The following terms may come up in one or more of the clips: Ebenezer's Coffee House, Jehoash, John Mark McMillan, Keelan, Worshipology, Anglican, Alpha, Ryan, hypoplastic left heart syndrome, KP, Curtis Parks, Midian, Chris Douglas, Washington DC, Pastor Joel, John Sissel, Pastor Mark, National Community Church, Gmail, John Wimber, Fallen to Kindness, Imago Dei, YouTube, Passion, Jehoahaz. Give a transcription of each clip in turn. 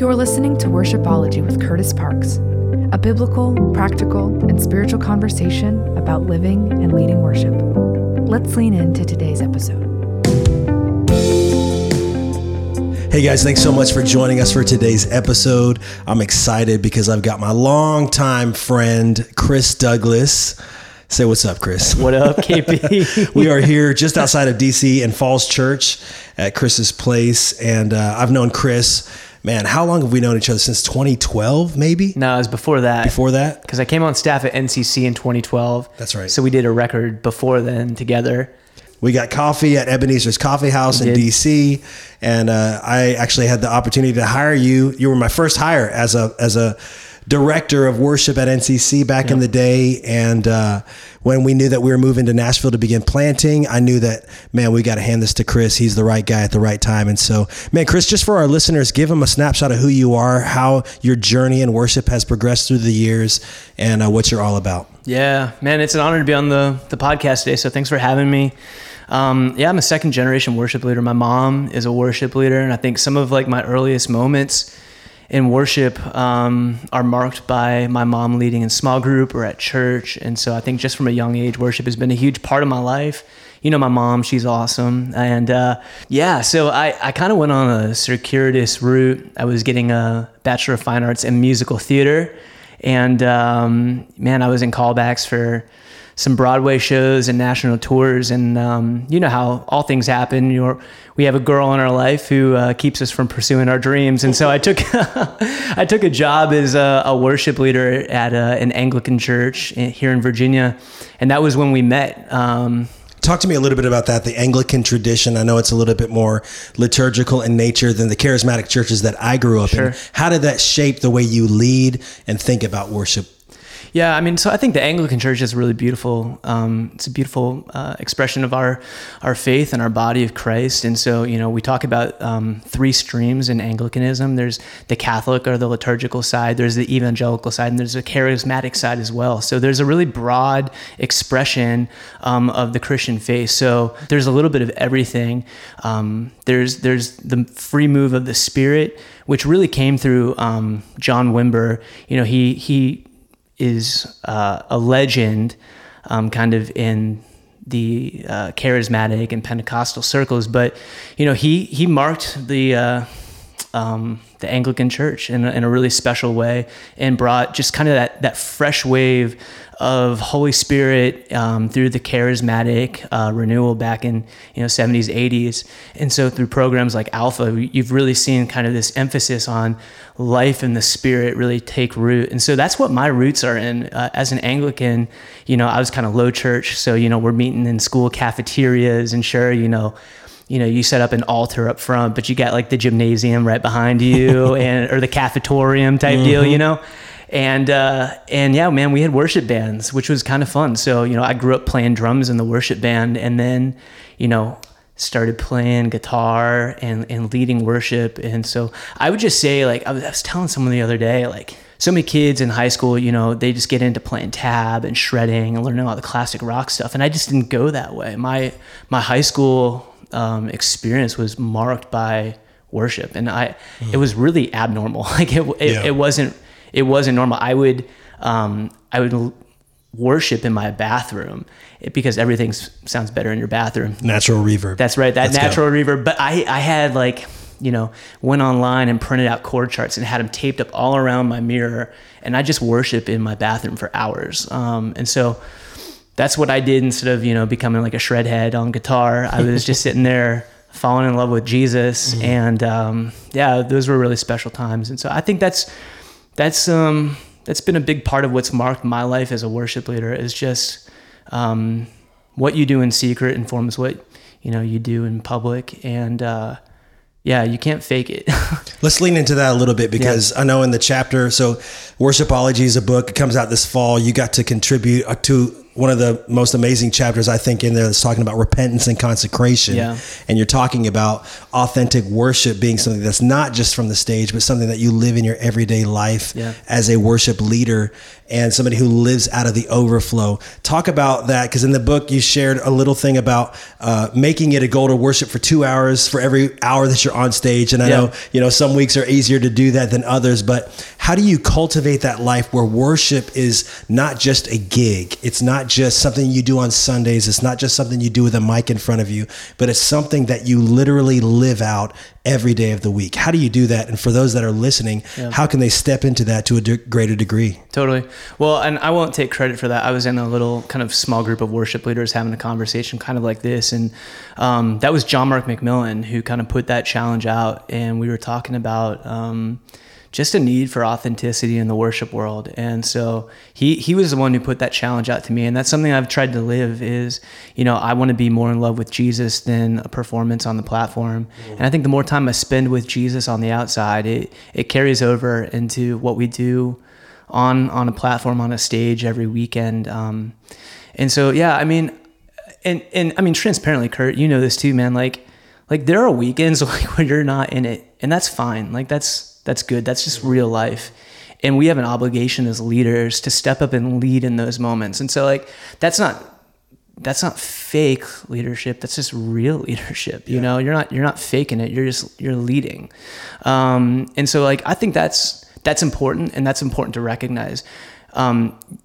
You're listening to Worshipology with Curtis Parks, a biblical, practical, and spiritual conversation about living and leading worship. Let's lean into today's episode. Hey guys, thanks so much for joining us for today's episode. I'm excited because I've got my longtime friend, Chris Douglas. Say what's up, Chris. What up, KP? We are here just outside of DC in Falls Church at Chris's place. And I've known Chris, man, how long have we known each other? Since 2012, maybe? No, it was before that. Before that? Because I came on staff at NCC in 2012. That's right. So we did a record before then together. We got coffee at Ebenezer's Coffee House in DC, and I actually had the opportunity to hire you. You were my first hire as a director of worship at NCC back in the day. And when we knew that we were moving to Nashville to begin planting, I knew that, man, we got to hand this to Chris. He's the right guy at the right time. And so, man, Chris, just for our listeners, give them a snapshot of who you are, how your journey in worship has progressed through the years, and what you're all about. Yeah, man, it's an honor to be on the podcast today. So thanks for having me. I'm a second generation worship leader. My mom is a worship leader. And I think some of like my earliest moments in worship are marked by my mom leading in small group or at church. And so I think just from a young age, worship has been a huge part of my life. You know, my mom, she's awesome. And so I kind of went on a circuitous route. I was getting a Bachelor of Fine Arts in musical theater. And I was in callbacks for some Broadway shows and national tours. And you know how all things happen. We have a girl in our life who keeps us from pursuing our dreams. And so I took I took a job as a worship leader at an Anglican church here in Virginia. And that was when we met. Talk to me a little bit about that, the Anglican tradition. I know it's a little bit more liturgical in nature than the charismatic churches that I grew up in. How did that shape the way you lead and think about worship? Yeah, I mean, so I think the Anglican Church is really beautiful. It's a beautiful expression of our faith and our body of Christ. And so, you know, we talk about three streams in Anglicanism. There's the Catholic or the liturgical side, there's the evangelical side, and there's a charismatic side as well. So there's a really broad expression of the Christian faith. So there's a little bit of everything. There's the free move of the Spirit, which really came through John Wimber. You know, he is a legend kind of in the charismatic and Pentecostal circles. But, you know, he marked the Anglican Church in a really special way and brought just kind of that fresh wave of Holy Spirit through the charismatic renewal back in, you know, 70s, 80s. And so through programs like Alpha, you've really seen kind of this emphasis on life and the Spirit really take root. And so that's what my roots are in. As an Anglican, you know, I was kind of low church. So, you know, we're meeting in school cafeterias and sure, you know, you set up an altar up front, but you got like the gymnasium right behind you and or the cafetorium type deal, you know? And yeah, man, we had worship bands, which was kind of fun. So, you know, I grew up playing drums in the worship band and then, you know, started playing guitar and leading worship. And so I would just say, like, I was telling someone the other day, like, so many kids in high school, you know, they just get into playing tab and shredding and learning all the classic rock stuff. And I just didn't go that way. My high school experience was marked by worship, and it was really abnormal. Like it wasn't normal. I would worship in my bathroom because everything sounds better in your bathroom. Natural reverb. That's right. Reverb. But I had like, you know, went online and printed out chord charts and had them taped up all around my mirror, and I just worship in my bathroom for hours. And so that's what I did instead of, you know, becoming like a shred head on guitar. I was just sitting there falling in love with Jesus. Mm-hmm. And those were really special times. And so I think that's been a big part of what's marked my life as a worship leader is just what you do in secret informs what, you know, you do in public. And you can't fake it. Let's lean into that a little bit because I know in the chapter, so Worshipology is a book. It comes out this fall. You got to contribute to one of the most amazing chapters, I think, in there that's talking about repentance and consecration. Yeah. And you're talking about authentic worship being something that's not just from the stage, but something that you live in your everyday life as a worship leader and somebody who lives out of the overflow. Talk about that, because in the book you shared a little thing about making it a goal to worship for 2 hours for every hour that you're on stage. And I know, you know, some weeks are easier to do that than others, but how do you cultivate that life where worship is not just a gig? It's not just something you do on Sundays. It's not just something you do with a mic in front of you, but it's something that you literally live out every day of the week. How do you do that? And for those that are listening, how can they step into that to a greater degree? Totally. Well, and I won't take credit for that. I was in a little kind of small group of worship leaders having a conversation kind of like this. And that was John Mark McMillan who kind of put that challenge out. And we were talking about just a need for authenticity in the worship world. And so he was the one who put that challenge out to me. And that's something I've tried to live is, you know, I want to be more in love with Jesus than a performance on the platform. Mm-hmm. And I think the more time I spend with Jesus on the outside, it carries over into what we do on a platform, on a stage every weekend. And so, yeah, I mean, and I mean, transparently, Kurt, you know this too, man, like there are weekends like where you're not in it, and that's fine. Like that's good. That's just real life. And we have an obligation as leaders to step up and lead in those moments. And so like, that's not fake leadership. That's just real leadership. You know, you're not faking it. You're leading. And so like, I think that's important. And that's important to recognize.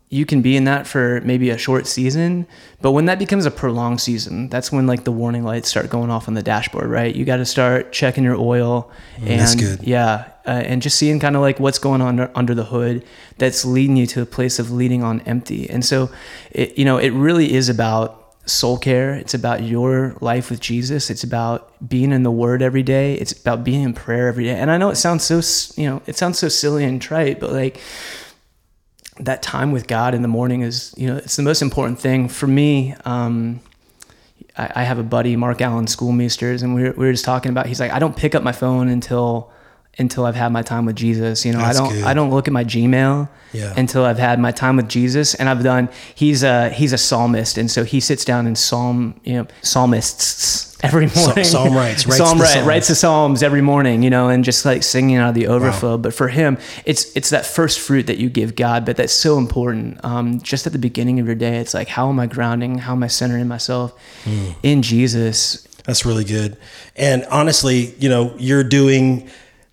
You can be in that for maybe a short season, but when that becomes a prolonged season, that's when like the warning lights start going off on the dashboard, right? You got to start checking your oil and that's good. And just seeing kind of like what's going on under the hood that's leading you to a place of leading on empty. And so it, you know, it really is about soul care. It's about your life with Jesus. It's about being in the word every day. It's about being in prayer every day. And I know it sounds so, you know, it sounds so silly and trite, but like, that time with God in the morning is, you know, it's the most important thing for me. I have a buddy, Mark Allen Schoolmeesters, and we were just talking about, he's like, I don't pick up my phone until I've had my time with Jesus. You know, that's good. I don't look at my Gmail until I've had my time with Jesus. And I've done, he's a psalmist. And so he sits down and psalmists every morning. Writes the Psalms every morning, you know, and just like singing out of the overflow. Wow. But for him, it's that first fruit that you give God, but that's so important. Just at the beginning of your day, it's like, how am I grounding? How am I centering myself in Jesus? That's really good. And honestly, you know, you're doing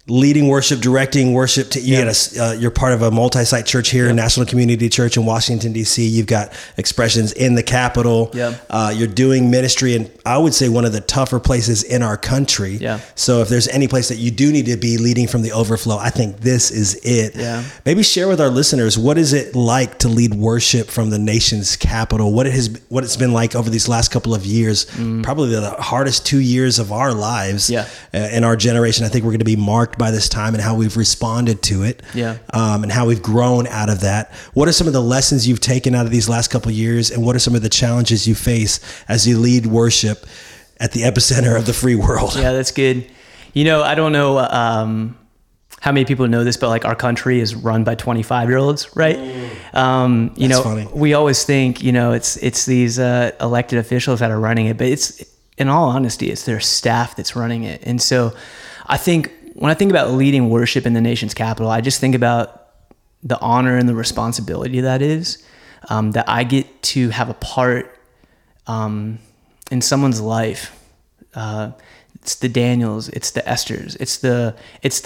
leading worship, directing worship. You're part of a multi-site church here, National Community Church in Washington, DC. You've got expressions in the Capitol. You're doing ministry in, I would say, one of the tougher places in our country. So if there's any place that you do need to be leading from the overflow, I think this is it. Maybe share with our listeners, what is it like to lead worship from the nation's capital? What it's been like over these last couple of years, probably the hardest 2 years of our lives in our generation. I think we're going to be marked by this time and how we've responded to it and how we've grown out of that. What are some of the lessons you've taken out of these last couple of years, and what are some of the challenges you face as you lead worship at the epicenter of the free world? Yeah, that's good. You know, I don't know how many people know this, but like our country is run by 25-year-olds, right? You that's know, funny. We always think, you know, it's these elected officials that are running it, but it's, in all honesty, it's their staff that's running it. And so I think when I think about leading worship in the nation's capital, I just think about the honor and the responsibility that is, that I get to have a part in someone's life. It's the Daniels, it's the Esthers, it's the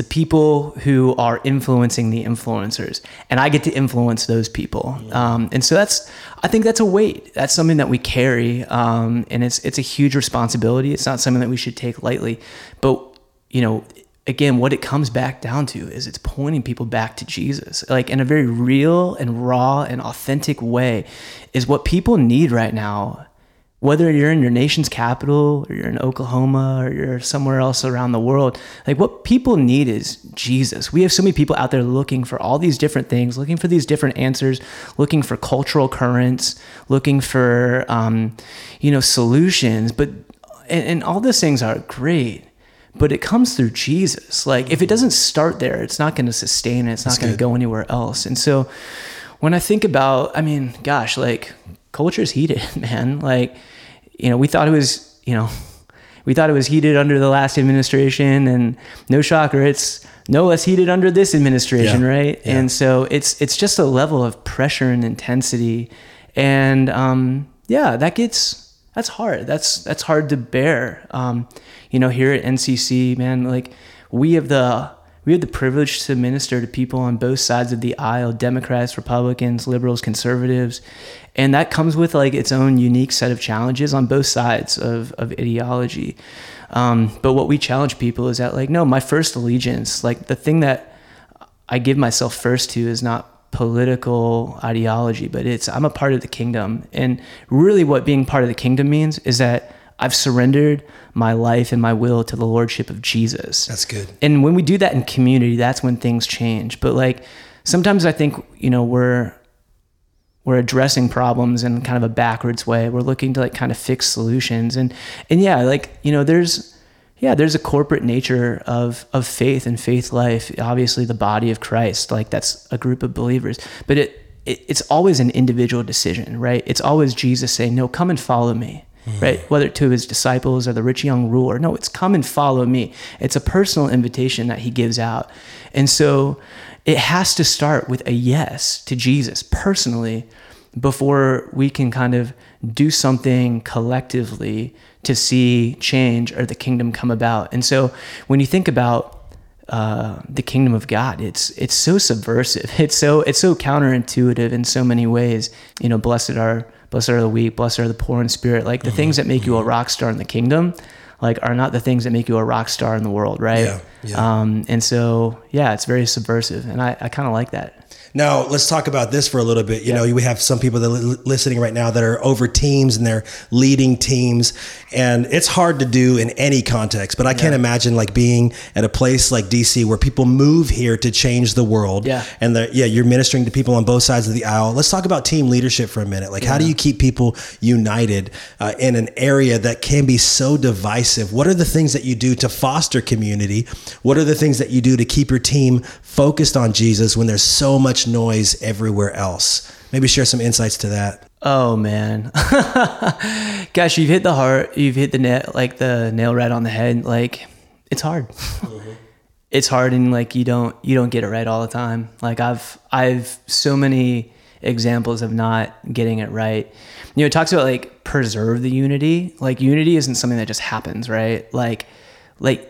people who are influencing the influencers, and I get to influence those people. And so I think that's a weight. That's something that we carry, and it's a huge responsibility. It's not something that we should take lightly, but you know, again, what it comes back down to is it's pointing people back to Jesus, like in a very real and raw and authentic way is what people need right now. Whether you're in your nation's capital or you're in Oklahoma or you're somewhere else around the world, like what people need is Jesus. We have so many people out there looking for all these different things, looking for these different answers, looking for cultural currents, looking for, you know, solutions, but, and all those things are great, but it comes through Jesus. Like if it doesn't start there, it's not going to sustain it. It's not going to go anywhere else. And so when I think about, I mean, gosh, like culture's heated, man. Like, you know, we thought it was, you know, we thought it was heated under the last administration, and no shocker, it's no less heated under this administration, right? Yeah. And so it's just a level of pressure and intensity, and that's hard. That's hard to bear. You know, here at NCC, man, like we have the privilege to minister to people on both sides of the aisle, Democrats, Republicans, liberals, conservatives. And that comes with like its own unique set of challenges on both sides of ideology. But what we challenge people is that like, no, my first allegiance, like the thing that I give myself first to is not political ideology, but it's I'm a part of the kingdom. And really what being part of the kingdom means is that I've surrendered my life and my will to the lordship of Jesus. That's good. And when we do that in community, that's when things change. But like sometimes I think, you know, we're addressing problems in kind of a backwards way. We're looking to like kind of fix solutions. And yeah, like, you know, there's a corporate nature of faith and faith life. Obviously the body of Christ, like that's a group of believers, but it's always an individual decision, right? It's always Jesus saying, no, come and follow me. Right? Whether to his disciples or the rich young ruler. No, it's come and follow me. It's a personal invitation that he gives out. And so it has to start with a yes to Jesus personally before we can kind of do something collectively to see change or the kingdom come about. And so when you think about the kingdom of God, it's so subversive. It's so counterintuitive in so many ways. You know, blessed are the weak, blessed are the poor in spirit. Like the things that make you a rock star in the kingdom, like are not the things that make you a rock star in the world, right? Yeah, yeah. And so, yeah, it's very subversive, and I kind of like that. Now, let's talk about this for a little bit. You know, we have some people that are listening right now that are over teams and they're leading teams, and it's hard to do in any context, but I can't imagine like being at a place like DC where people move here to change the world. Yeah. And you're ministering to people on both sides of the aisle. Let's talk about team leadership for a minute. Like, how do you keep people united in an area that can be so divisive? What are the things that you do to foster community? What are the things that you do to keep your team focused on Jesus when there's so much noise everywhere else? Maybe share some insights to that. Oh man. Gosh, you've hit the nail right on the head. Like it's hard. Mm-hmm. It's hard, and like you don't get it right all the time. Like I've so many examples of not getting it right. You know, it talks about like preserve the unity. Like unity isn't something that just happens, right? Like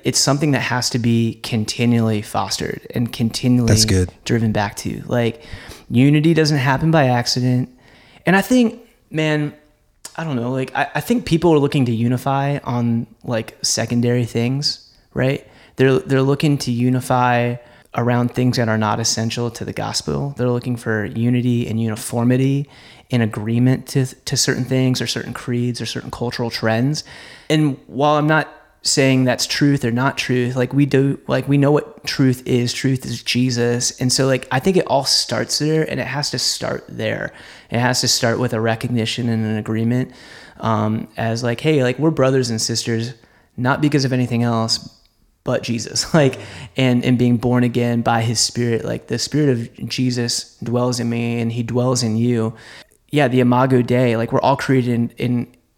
it's something that has to be continually fostered and continually driven back to. Like unity doesn't happen by accident. And I think, man, I don't know, like I think people are looking to unify on like secondary things, right? They're looking to unify around things that are not essential to the gospel. They're looking for unity and uniformity in agreement to certain things or certain creeds or certain cultural trends. And while I'm not saying that's truth or not truth, like we know what truth is Jesus. And so like I think it all starts there, and it has to start there. It has to start with a recognition and an agreement as like, hey, like we're brothers and sisters, not because of anything else but Jesus, like and being born again by his Spirit. Like the Spirit of Jesus dwells in me and he dwells in you. Yeah, the Imago Dei, like we're all created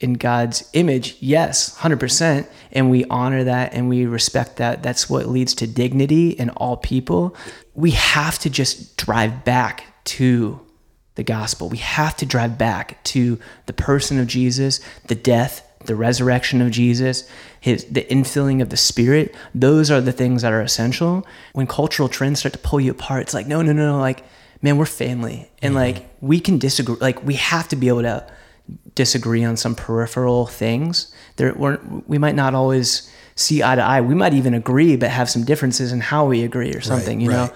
in God's image, yes, 100%, and we honor that and we respect that. That's what leads to dignity in all people. We have to just drive back to the gospel. We have to drive back to the person of Jesus, the death, the resurrection of Jesus, the infilling of the Spirit. Those are the things that are essential. When cultural trends start to pull you apart, it's like, no, like, man, we're family. And like, we can disagree. Like, we have to be able to disagree on some peripheral things. We might not always see eye to eye. We might even agree, but have some differences in how we agree or something, right.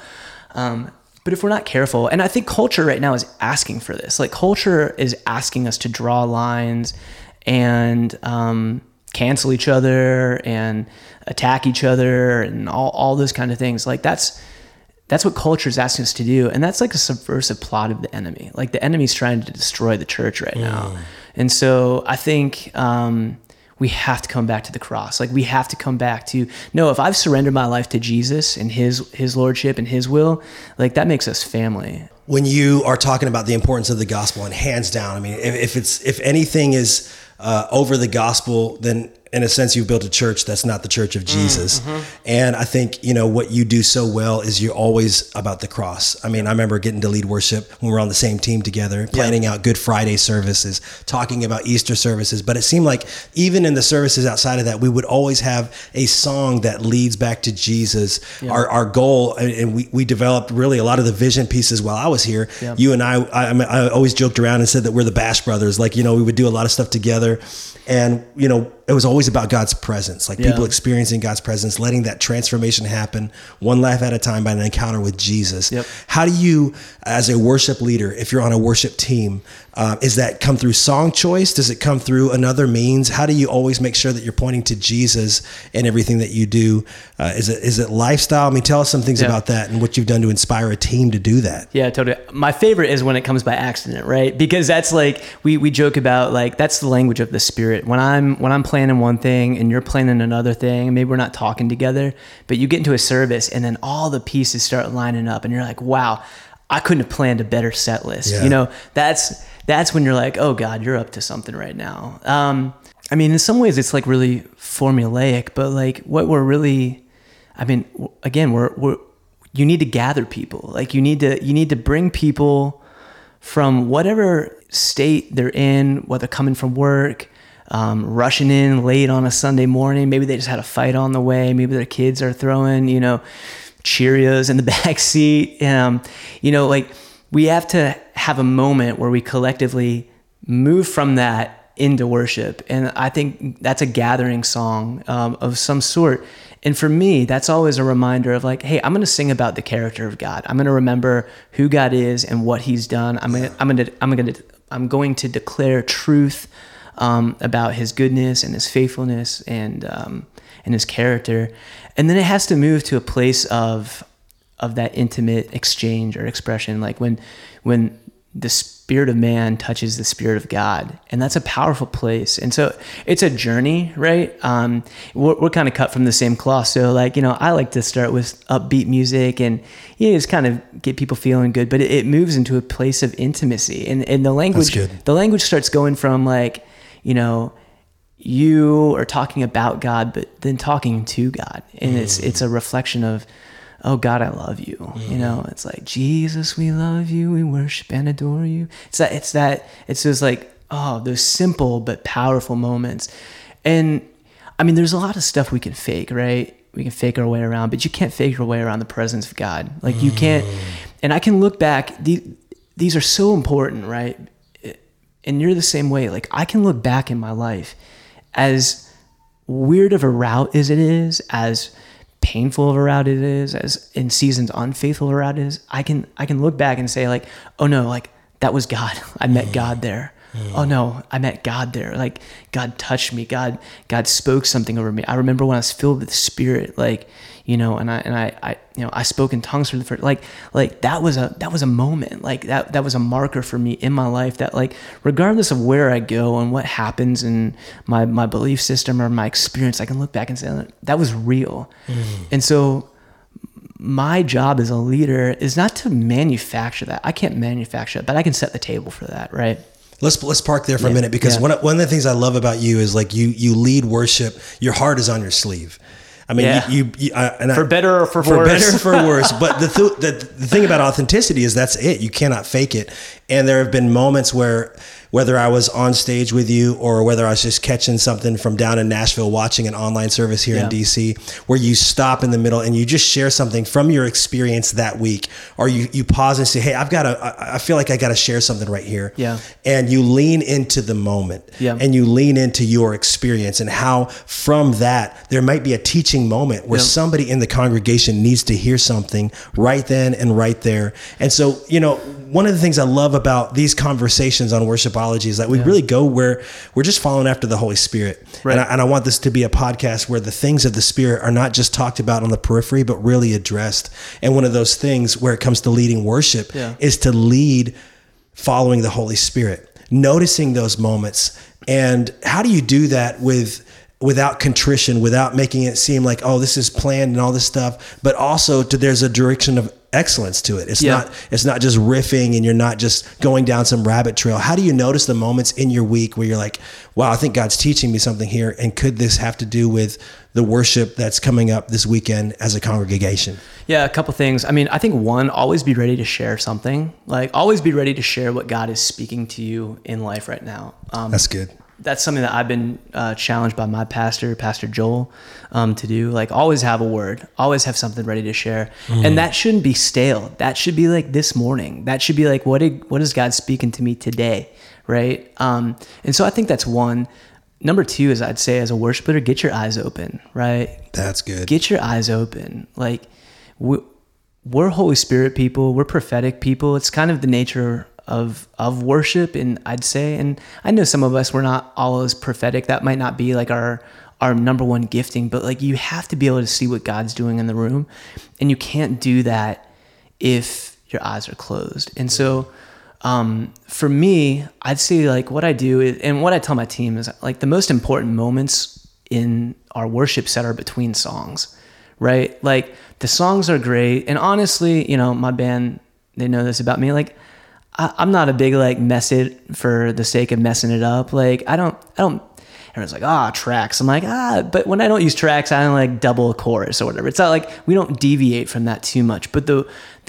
But if we're not careful, and I think culture right now is asking for this. Like culture is asking us to draw lines and cancel each other and attack each other and all those kind of things. Like that's what culture is asking us to do. And that's like a subversive plot of the enemy. Like the enemy's trying to destroy the church right now. And so I think we have to come back to the cross. Like, we have to come back to, no, if I've surrendered my life to Jesus and his lordship and his will, like, that makes us family. When you are talking about the importance of the gospel, and hands down, I mean, if anything is over the gospel, then in a sense you've built a church that's not the church of Jesus. Mm-hmm. And I think, you know, what you do so well is you're always about the cross. I mean, I remember getting to lead worship when we were on the same team together, planning out Good Friday services, talking about Easter services. But it seemed like even in the services outside of that, we would always have a song that leads back to Jesus. Yeah. Our goal, and we developed really a lot of the vision pieces while I was here. Yeah. You and I always joked around and said that we're the Bash Brothers. Like, you know, we would do a lot of stuff together. And, you know, it was always about God's presence, like people experiencing God's presence, letting that transformation happen one life at a time by an encounter with Jesus. Yep. How do you, as a worship leader, if you're on a worship team, is that come through song choice? Does it come through another means? How do you always make sure that you're pointing to Jesus in everything that you do? Is it lifestyle? I mean, tell us some things about that and what you've done to inspire a team to do that. Yeah, totally. My favorite is when it comes by accident, right? Because that's like, we joke about, like, that's the language of the Spirit. When I'm planning one thing and you're planning another thing, maybe we're not talking together, but you get into a service and then all the pieces start lining up and you're like, wow, I couldn't have planned a better set list. Yeah. You know, that's when you're like, oh God, you're up to something right now. I mean, in some ways it's like really formulaic, but like what we're really, I mean, again, you need to gather people. Like you need to bring people from whatever state they're in, whether coming from work, rushing in late on a Sunday morning. Maybe they just had a fight on the way. Maybe their kids are throwing, you know, Cheerios in the back seat. You know, like we have to have a moment where we collectively move from that into worship. And I think that's a gathering song of some sort. And for me, that's always a reminder of like, hey, I'm going to sing about the character of God. I'm going to remember who God is and what he's done. I'm going to declare truth about his goodness and his faithfulness and his character. And then it has to move to a place of that intimate exchange or expression, like when the spirit of man touches the spirit of God. And that's a powerful place. And so it's a journey, right? We're kind of cut from the same cloth. So like, you know, I like to start with upbeat music and, you know, just kind of get people feeling good, but it moves into a place of intimacy. And the language starts going from like, you know, you are talking about God, but then talking to God. And it's a reflection of, oh God, I love you. Mm. You know, it's like, Jesus, we love you. We worship and adore you. It's just like, oh, those simple but powerful moments. And I mean, there's a lot of stuff we can fake, right? We can fake our way around, but you can't fake your way around the presence of God. Like you can't, and I can look back, these are so important, right? And you're the same way. Like I can look back in my life, as weird of a route as it is, as painful of a route it is, as in seasons unfaithful of a route it is, I can look back and say like, oh no, like that was God. I met God there. Oh no, I met God there. Like God touched me. God spoke something over me. I remember when I was filled with the Spirit, like, you know, and I you know, I spoke in tongues for the first, like that was a moment, like that was a marker for me in my life that like, regardless of where I go and what happens in my belief system or my experience, I can look back and say that was real. And so my job as a leader is not to manufacture that. I can't manufacture it, but I can set the table for that, right? Let's park there for a minute, because one of the things I love about you is like you lead worship. Your heart is on your sleeve. I mean, for better or for worse. For better or for worse. But the thing about authenticity is that's it. You cannot fake it. And there have been moments where, whether I was on stage with you or whether I was just catching something from down in Nashville, watching an online service here in DC, where you stop in the middle and you just share something from your experience that week, or you pause and say, hey, I feel like I got to share something right here. Yeah. And you lean into the moment and you lean into your experience and how from that, there might be a teaching moment where somebody in the congregation needs to hear something right then and right there. And so, you know, one of the things I love about these conversations on Worshipology is that we really go where we're just following after the Holy Spirit. Right. And I want this to be a podcast where the things of the Spirit are not just talked about on the periphery, but really addressed. And one of those things where it comes to leading worship is to lead following the Holy Spirit. noticing those moments. And how do you do that without contrition, without making it seem like, oh, this is planned and all this stuff, but also there's a direction of excellence to it. It's not just riffing, and you're not just going down some rabbit trail. How do you notice the moments in your week where you're like, wow, I think God's teaching me something here, and could this have to do with the worship that's coming up this weekend as a congregation? Yeah, a couple things. I mean, I think one, always be ready to share something. Like, always be ready to share what God is speaking to you in life right now. That's good. That's something that I've been challenged by my pastor, Pastor Joel, to do. Like, always have a word, always have something ready to share. Mm. And that shouldn't be stale. That should be like this morning. That should be like, what is God speaking to me today, right? And so I think that's one. Number two is, I'd say, as a worshiper, get your eyes open, right? That's good. Get your eyes open. Like, we're Holy Spirit people. We're prophetic people. It's kind of the nature of worship, and I'd say, and I know some of us, we're not all as prophetic. That might not be like our number one gifting, but like, you have to be able to see what God's doing in the room, and you can't do that if your eyes are closed. And so for me, I'd say, like, what I do is, and what I tell my team is, like, the most important moments in our worship set are between songs, right? Like, the songs are great, and honestly, you know, my band, they know this about me, like, I'm not a big, like, mess it for the sake of messing it up. Like, I don't, everyone's like, tracks. I'm like, but when I don't use tracks, I don't, like, double a chorus or whatever. It's not like, we don't deviate from that too much. But the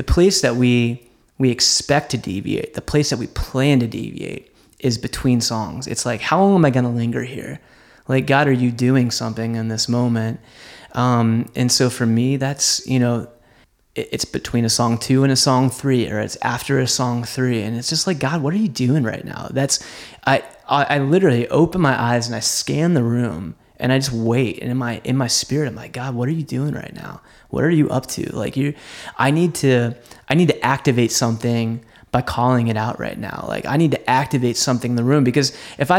place that we expect to deviate, the place that we plan to deviate, is between songs. It's like, how long am I going to linger here? Like, God, are you doing something in this moment? And so for me, that's, you know, it's between a song 2 and a song 3, or it's after a song 3. And it's just like, God, what are you doing right now? That's, I literally open my eyes and I scan the room and I just wait. And in my spirit, I'm like, God, what are you doing right now? What are you up to? Like, I need to activate something by calling it out right now. Like, I need to activate something in the room, because if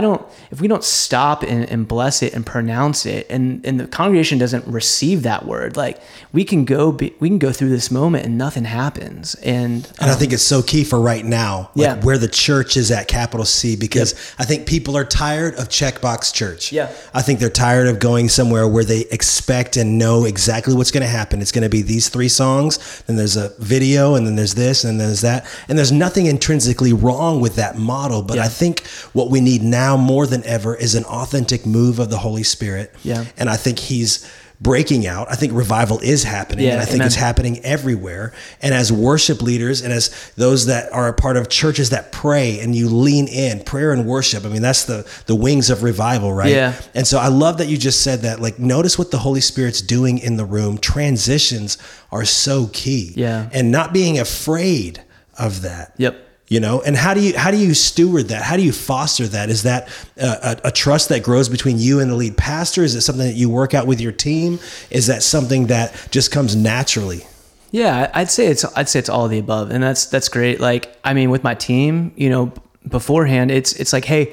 we don't stop and bless it and pronounce it, and the congregation doesn't receive that word, like, we can go through this moment and nothing happens. And I think it's so key for right now, like, yeah, where the church is at, capital C, because yep, I think people are tired of checkbox church. Yeah. I think they're tired of going somewhere where they expect and know exactly what's going to happen. It's going to be these 3 songs, then there's a video, and then there's this, and then there's that, and there's nothing intrinsically wrong with that model, but yeah, I think what we need now more than ever is an authentic move of the Holy Spirit. Yeah. And I think he's breaking out. I think revival is happening, and I think it's happening everywhere. And as worship leaders, and as those that are a part of churches that pray, and you lean in prayer and worship, I mean, that's the wings of revival, right? Yeah. And so I love that you just said that, like, notice what the Holy Spirit's doing in the room. Transitions are so key. Yeah. And not being afraid of that. Yep. You know, and how do you steward that? How do you foster that? Is that a trust that grows between you and the lead pastor? Is it something that you work out with your team? Is that something that just comes naturally? Yeah, I'd say it's all of the above, and that's great. Like, I mean, with my team, you know, beforehand, it's like, hey,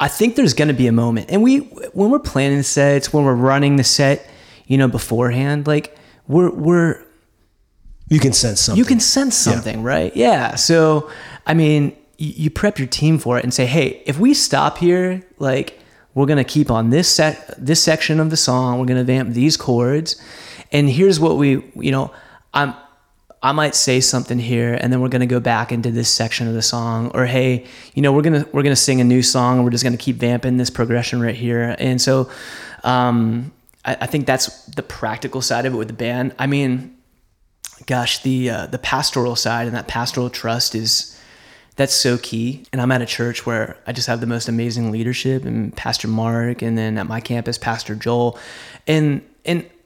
I think there's going to be a moment, and when we're planning sets, when we're running the set, you know, beforehand, like we're you can sense something. Yeah. Right? Yeah. So, I mean, you prep your team for it and say, hey, if we stop here, like, we're going to keep on this section of the song. We're going to vamp these chords. And here's what I might say something here, and then we're going to go back into this section of the song. Or, hey, you know, we're going to sing a new song, and we're just going to keep vamping this progression right here. And so, I think that's the practical side of it with the band. I mean, gosh, the pastoral side and that pastoral trust that's so key. And I'm at a church where I just have the most amazing leadership, and Pastor Mark, and then at my campus, Pastor Joel. And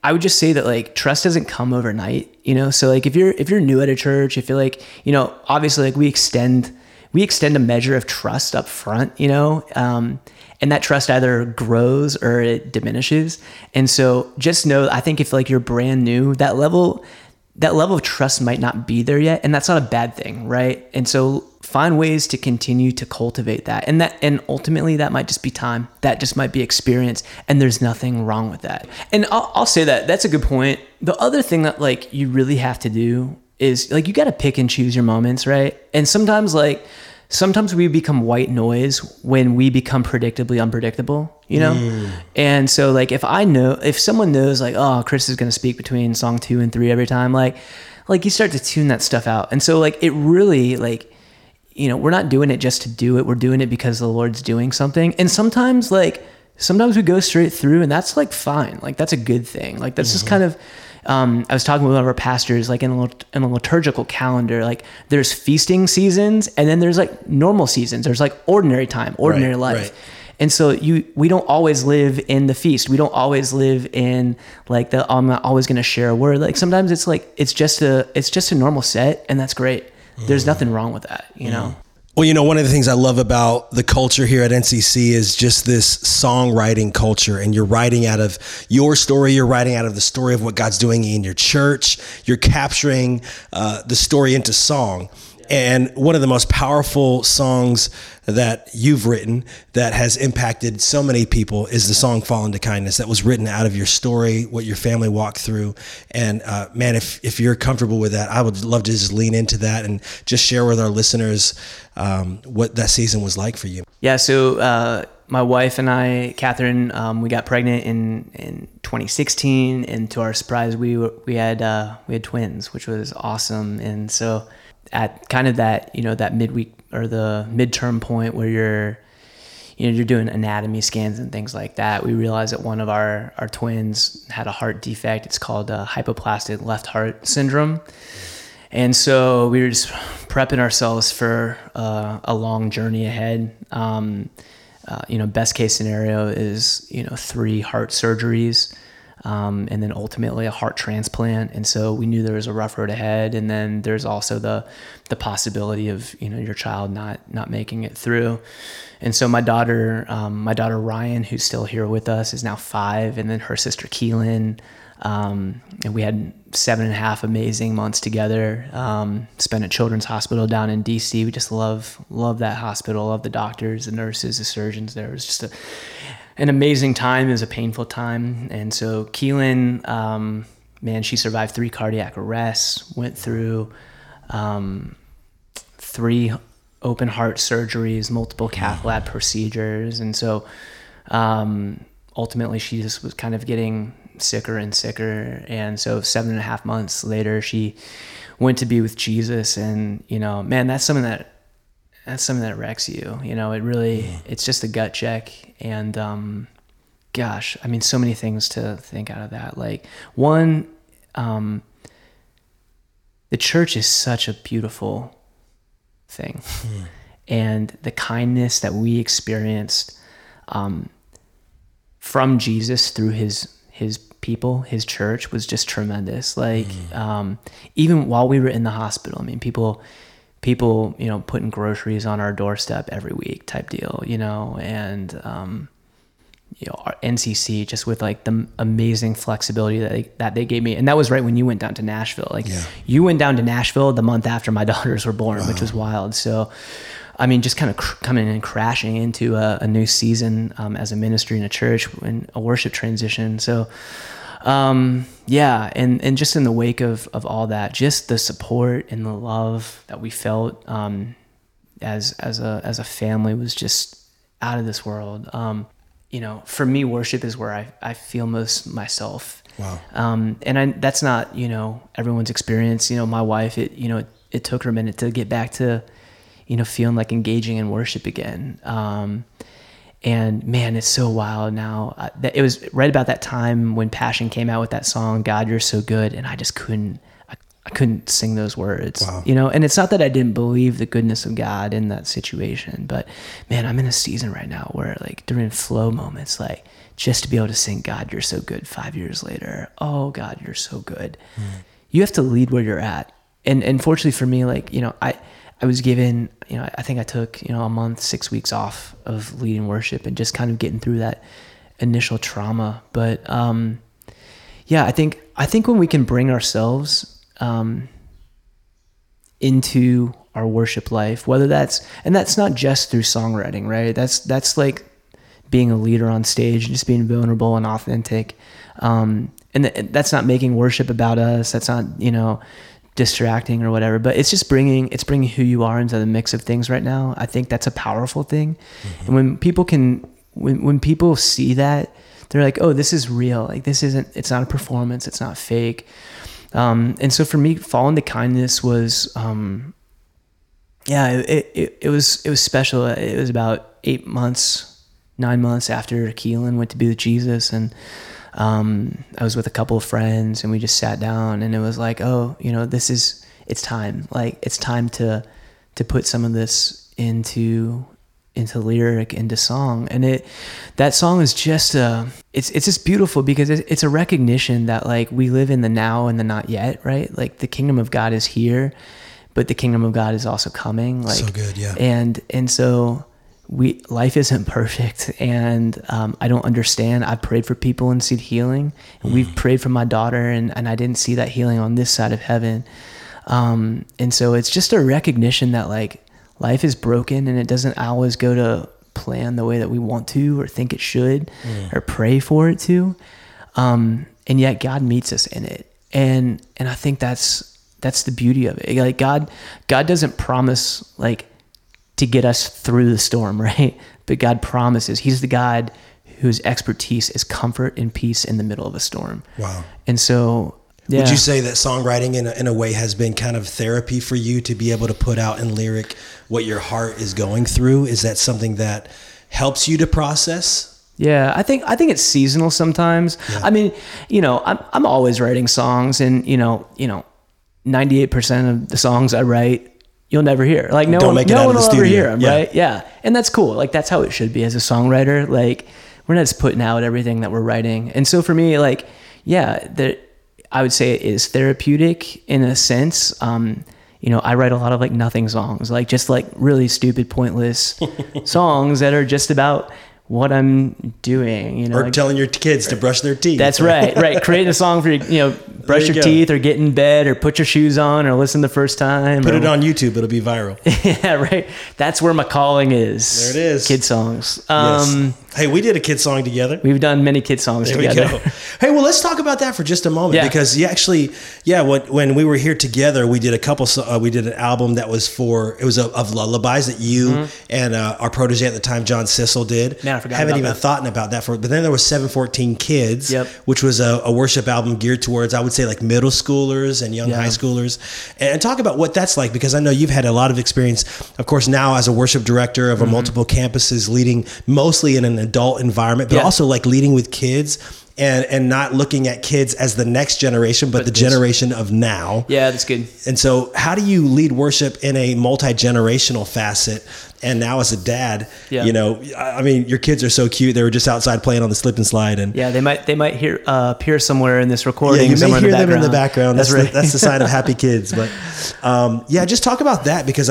I would just say that, like, trust doesn't come overnight, you know? So, like, if you're new at a church, if you're, like, you know, obviously, like, we extend a measure of trust up front, you know? And that trust either grows or it diminishes. And so just know, I think if, like, you're brand new, that level of trust might not be there yet, and that's not a bad thing, right? And so find ways to continue to cultivate that. And ultimately, that might just be time. That just might be experience, and there's nothing wrong with that. And I'll say that's a good point. The other thing that, like, you really have to do is, like, you got to pick and choose your moments, right? And sometimes, like, sometimes we become white noise when we become predictably unpredictable, you know? And so like, if someone knows like, oh, Chris is going to speak between song 2 and 3 every time, like you start to tune that stuff out. And so like, it really like, you know, we're not doing it just to do it. We're doing it because the Lord's doing something. And sometimes we go straight through, and that's like fine. Like that's a good thing. Like that's just kind of, I was talking with one of our pastors, like in a liturgical calendar, like there's feasting seasons and then there's like normal seasons. There's like ordinary time, ordinary life. Right. And so we don't always live in the feast. We don't always live in like the, I'm not always going to share a word. Like sometimes it's like, it's just a normal set, and that's great. There's nothing wrong with that, you know? Well, you know, one of the things I love about the culture here at NCC is just this songwriting culture, and you're writing out of your story. You're writing out of the story of what God's doing in your church. You're capturing the story into song. And one of the most powerful songs that you've written that has impacted so many people is the song Fallen to Kindness, that was written out of your story, what your family walked through. And man, if you're comfortable with that, I would love to just lean into that and just share with our listeners what that season was like for you. Yeah, so my wife and I, Catherine, we got pregnant in 2016, and to our surprise, we had twins, which was awesome. And so at kind of that, you know, that midweek or the midterm point where you're doing anatomy scans and things like that, we realized that one of our twins had a heart defect. It's called hypoplastic left heart syndrome. And so we were just prepping ourselves for a long journey ahead. You know, best case scenario is, you know, 3 heart surgeries. And then ultimately a heart transplant. And so we knew there was a rough road ahead. And then there's also the possibility of, you know, your child not making it through. And so my daughter Ryan, who's still here with us, is now 5. And then her sister Keelan, and we had 7.5 amazing months together, spent at Children's Hospital down in DC. We just love that hospital, love the doctors, the nurses, the surgeons. There was just an amazing time. Is a painful time. And so Keelan, man, she survived 3 cardiac arrests, went through 3 open heart surgeries, multiple cath lab procedures. And so ultimately she just was kind of getting sicker and sicker. And so 7.5 months later, she went to be with Jesus. And, you know, man, that's something that wrecks you. You know, it really, it's just a gut check. And, gosh, I mean, so many things to think out of that. Like one, the church is such a beautiful thing. And the kindness that we experienced, from Jesus through his people, his church, was just tremendous. Like, even while we were in the hospital, I mean, people, you know, putting groceries on our doorstep every week type deal, you know, and, you know, our NCC just with like the amazing flexibility that they gave me. And that was right when you went down to Nashville. Like you went down to Nashville the month after my daughters were born, which was wild. So, I mean, just kind of coming in and crashing into a new season, as a ministry in a church and a worship transition. So, yeah. And just in the wake of all that, just the support and the love that we felt, as a family, was just out of this world. You know, for me, worship is where I feel most myself. Wow. And that's not, you know, everyone's experience. You know, my wife, it took her a minute to get back to, you know, feeling like engaging in worship again. And man, it's so wild now. It was right about that time when Passion came out with that song, God, You're So Good. And I just couldn't sing those words, you know? And it's not that I didn't believe the goodness of God in that situation, but man, I'm in a season right now where like during flow moments, like just to be able to sing God, You're So Good 5 years later. Oh God, You're so good. You have to lead where you're at. And fortunately for me, like, you know, I was given, you know, I think I took, you know, a month, 6 weeks off of leading worship and just kind of getting through that initial trauma. But, yeah, I think when we can bring ourselves, into our worship life, whether that's not just through songwriting, right? That's like being a leader on stage and just being vulnerable and authentic. And that's not making worship about us. That's not, you know, distracting or whatever, but it's just bringing who you are into the mix of things right now. I think that's a powerful thing. Mm-hmm. And when people see that, they're like, oh, this is real. Like it's not a performance. It's not fake. And so for me, Fallen to Kindness was, it was special. It was about 9 months after Keelan went to be with Jesus. And, I was with a couple of friends and we just sat down and it was like, oh, it's time. Like it's time to put some of this into lyric, into song. And that song is just it's just beautiful because it's a recognition that like we live in the now and the not yet, right? Like the kingdom of God is here, but the kingdom of God is also coming. Like so good, yeah. And so life isn't perfect, and I don't understand. I prayed for people and see healing, and we've prayed for my daughter, and I didn't see that healing on this side of heaven. And so it's just a recognition that like life is broken and it doesn't always go to plan the way that we want to or think it should or pray for it to. And yet God meets us in it. And I think that's the beauty of it. Like God doesn't promise like to get us through the storm, right? But God promises. He's the God whose expertise is comfort and peace in the middle of a storm. Wow. And so yeah. Would you say that songwriting in a way has been kind of therapy for you to be able to put out in lyric what your heart is going through? Is that something that helps you to process? Yeah, I think it's seasonal sometimes. Yeah. I mean, I'm always writing songs and 98% of the songs I write you'll never hear. Like no one will ever hear them, yeah. Right? Yeah. And that's cool. Like that's how it should be as a songwriter. Like we're not just putting out everything that we're writing. And so for me, like yeah, I would say it is therapeutic in a sense. I write a lot of like nothing songs, like just like really stupid, pointless songs that are just about what I'm doing, or like, telling your kids to brush their teeth. That's right. Right. Create a song for brush your teeth or get in bed or put your shoes on or listen the first time. Put it on YouTube. It'll be viral. Yeah. Right. That's where my calling is. There it is. Kid songs. Yes. Hey, we did a kid song together. We've done many kid songs together. We go. Hey, well, let's talk about that for just a moment because when we were here together, we did an album that was of lullabies that you and our protege at the time, John Sissel did. Man, I haven't even thought about that but then there was 714 Kids, which was a worship album geared towards, I would say, like middle schoolers and young high schoolers. And talk about what that's like, because I know you've had a lot of experience, of course, now as a worship director of multiple campuses, leading mostly in an adult environment, but also like leading with kids. And not looking at kids as the next generation, but the generation of now. Yeah, that's good. And so how do you lead worship in a multi-generational facet? And now as a dad, I mean, your kids are so cute. They were just outside playing on the slip and slide. And yeah, they might hear appear somewhere in this recording. Yeah, you may hear them in the background. That's right. That's the sign of happy kids. But just talk about that, because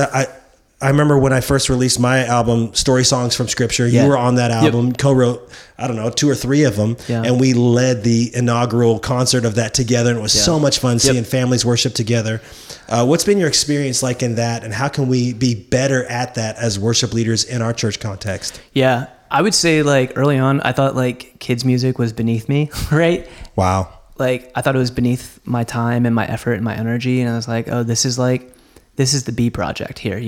I remember when I first released my album, Story Songs from Scripture, you were on that album, co-wrote, I don't know, 2 or 3 of them. Yeah. And we led the inaugural concert of that together. And it was so much fun seeing families worship together. What's been your experience like in that? And how can we be better at that as worship leaders in our church context? Yeah, I would say like early on, I thought like kids music was beneath me, right? Wow. Like I thought it was beneath my time and my effort and my energy. And I was like, oh, this is the B project here,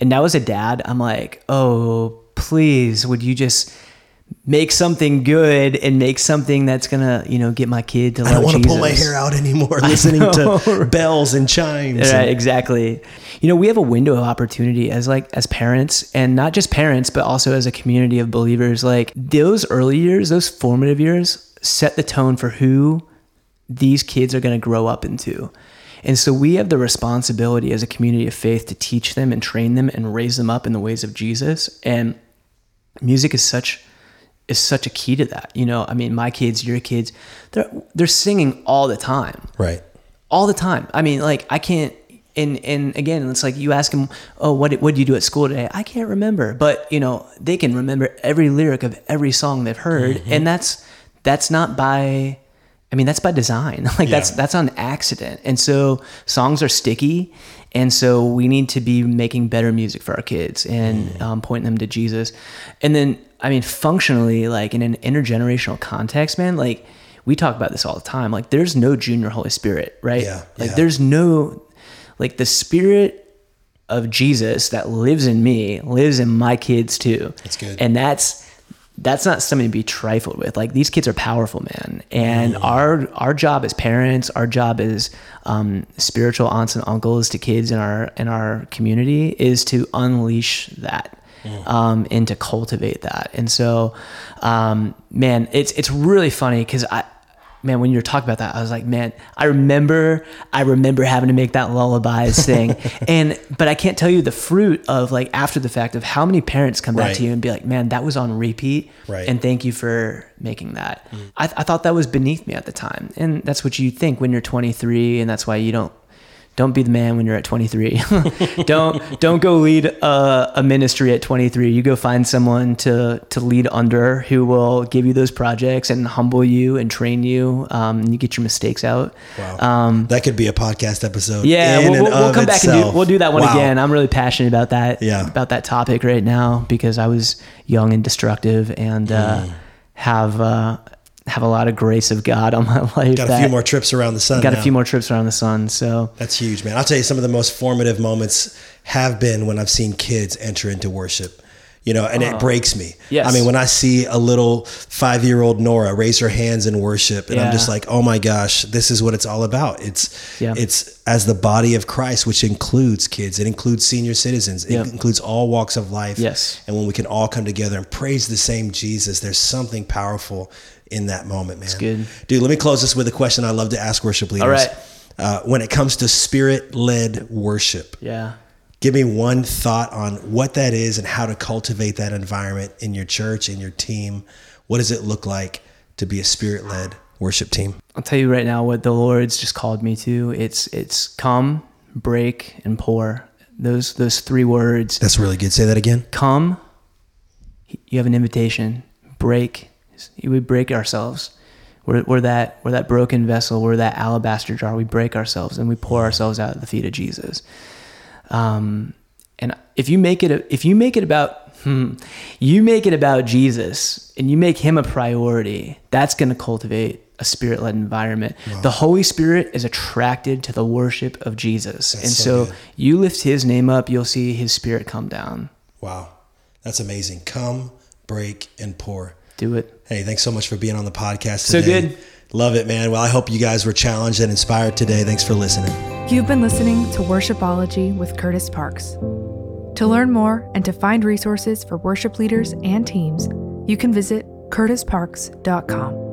And now as a dad, I'm like, oh, please, would you just make something good and make something that's going to, get my kid to love Jesus. I don't want to pull my hair out anymore listening to bells and chimes. Right, exactly. We have a window of opportunity as parents, and not just parents, but also as a community of believers. Like those early years, those formative years set the tone for who these kids are going to grow up into. And so we have the responsibility as a community of faith to teach them and train them and raise them up in the ways of Jesus. And music is such a key to that. I mean, my kids, your kids, they're singing all the time. Right. All the time. I mean, like I can't, and again, it's like you ask them, oh, what did you do at school today? I can't remember. But, they can remember every lyric of every song they've heard. Mm-hmm. And that's not by... that's by design. Like that's on accident. And so songs are sticky. And so we need to be making better music for our kids and pointing them to Jesus. And then, functionally, like in an intergenerational context, man, like we talk about this all the time. Like, there's no junior Holy Spirit, right? Yeah, like, there's no, like, the Spirit of Jesus that lives in me lives in my kids too. That's good. And that's not something to be trifled with. Like, these kids are powerful, man. And our job as parents, our job as spiritual aunts and uncles to kids in our community is to unleash that and to cultivate that. And so, man, it's really funny because when you were talking about that, I was like, man, I remember having to make that lullabies thing. But I can't tell you the fruit of, like, after the fact of how many parents come back to you and be like, man, that was on repeat. Right. And thank you for making that. Mm. I thought that was beneath me at the time. And that's what you think when you're 23. And that's why you don't be the man when you're at 23. Don't go lead a ministry at 23. You go find someone to lead under who will give you those projects and humble you and train you. And you get your mistakes out. Wow. That could be a podcast episode. Yeah, we'll come back and we'll do that one again. I'm really passionate about that. Yeah. About that topic right now because I was young and destructive and have a lot of grace of God on my life. Got a few more trips around the sun. So that's huge, man. I'll tell you, some of the most formative moments have been when I've seen kids enter into worship, and it breaks me. Yes. I mean, when I see a little 5-year-old Nora raise her hands in worship and I'm just like, oh my gosh, this is what it's all about. It's as the body of Christ, which includes kids. It includes senior citizens. It includes all walks of life. Yes. And when we can all come together and praise the same Jesus, there's something powerful in that moment, man. That's good. Dude, let me close this with a question I love to ask worship leaders. All right. When it comes to spirit-led worship, give me one thought on what that is and how to cultivate that environment in your church, in your team. What does it look like to be a spirit-led worship team? I'll tell you right now what the Lord's just called me to. It's come, break, and pour. Those three words. That's really good. Say that again. Come, you have an invitation. Break, we break ourselves. We're that broken vessel. We're that alabaster jar. We break ourselves and we pour ourselves out at the feet of Jesus. And if you make it about Jesus and you make him a priority, that's going to cultivate a spirit-led environment. Wow. The Holy Spirit is attracted to the worship of Jesus. That's so you lift his name up, you'll see his spirit come down. Wow. That's amazing. Come, break, and pour. Do it. Hey, thanks so much for being on the podcast today. So good. Love it, man. Well, I hope you guys were challenged and inspired today. Thanks for listening. You've been listening to Worshipology with Curtis Parks. To learn more and to find resources for worship leaders and teams, you can visit curtisparks.com.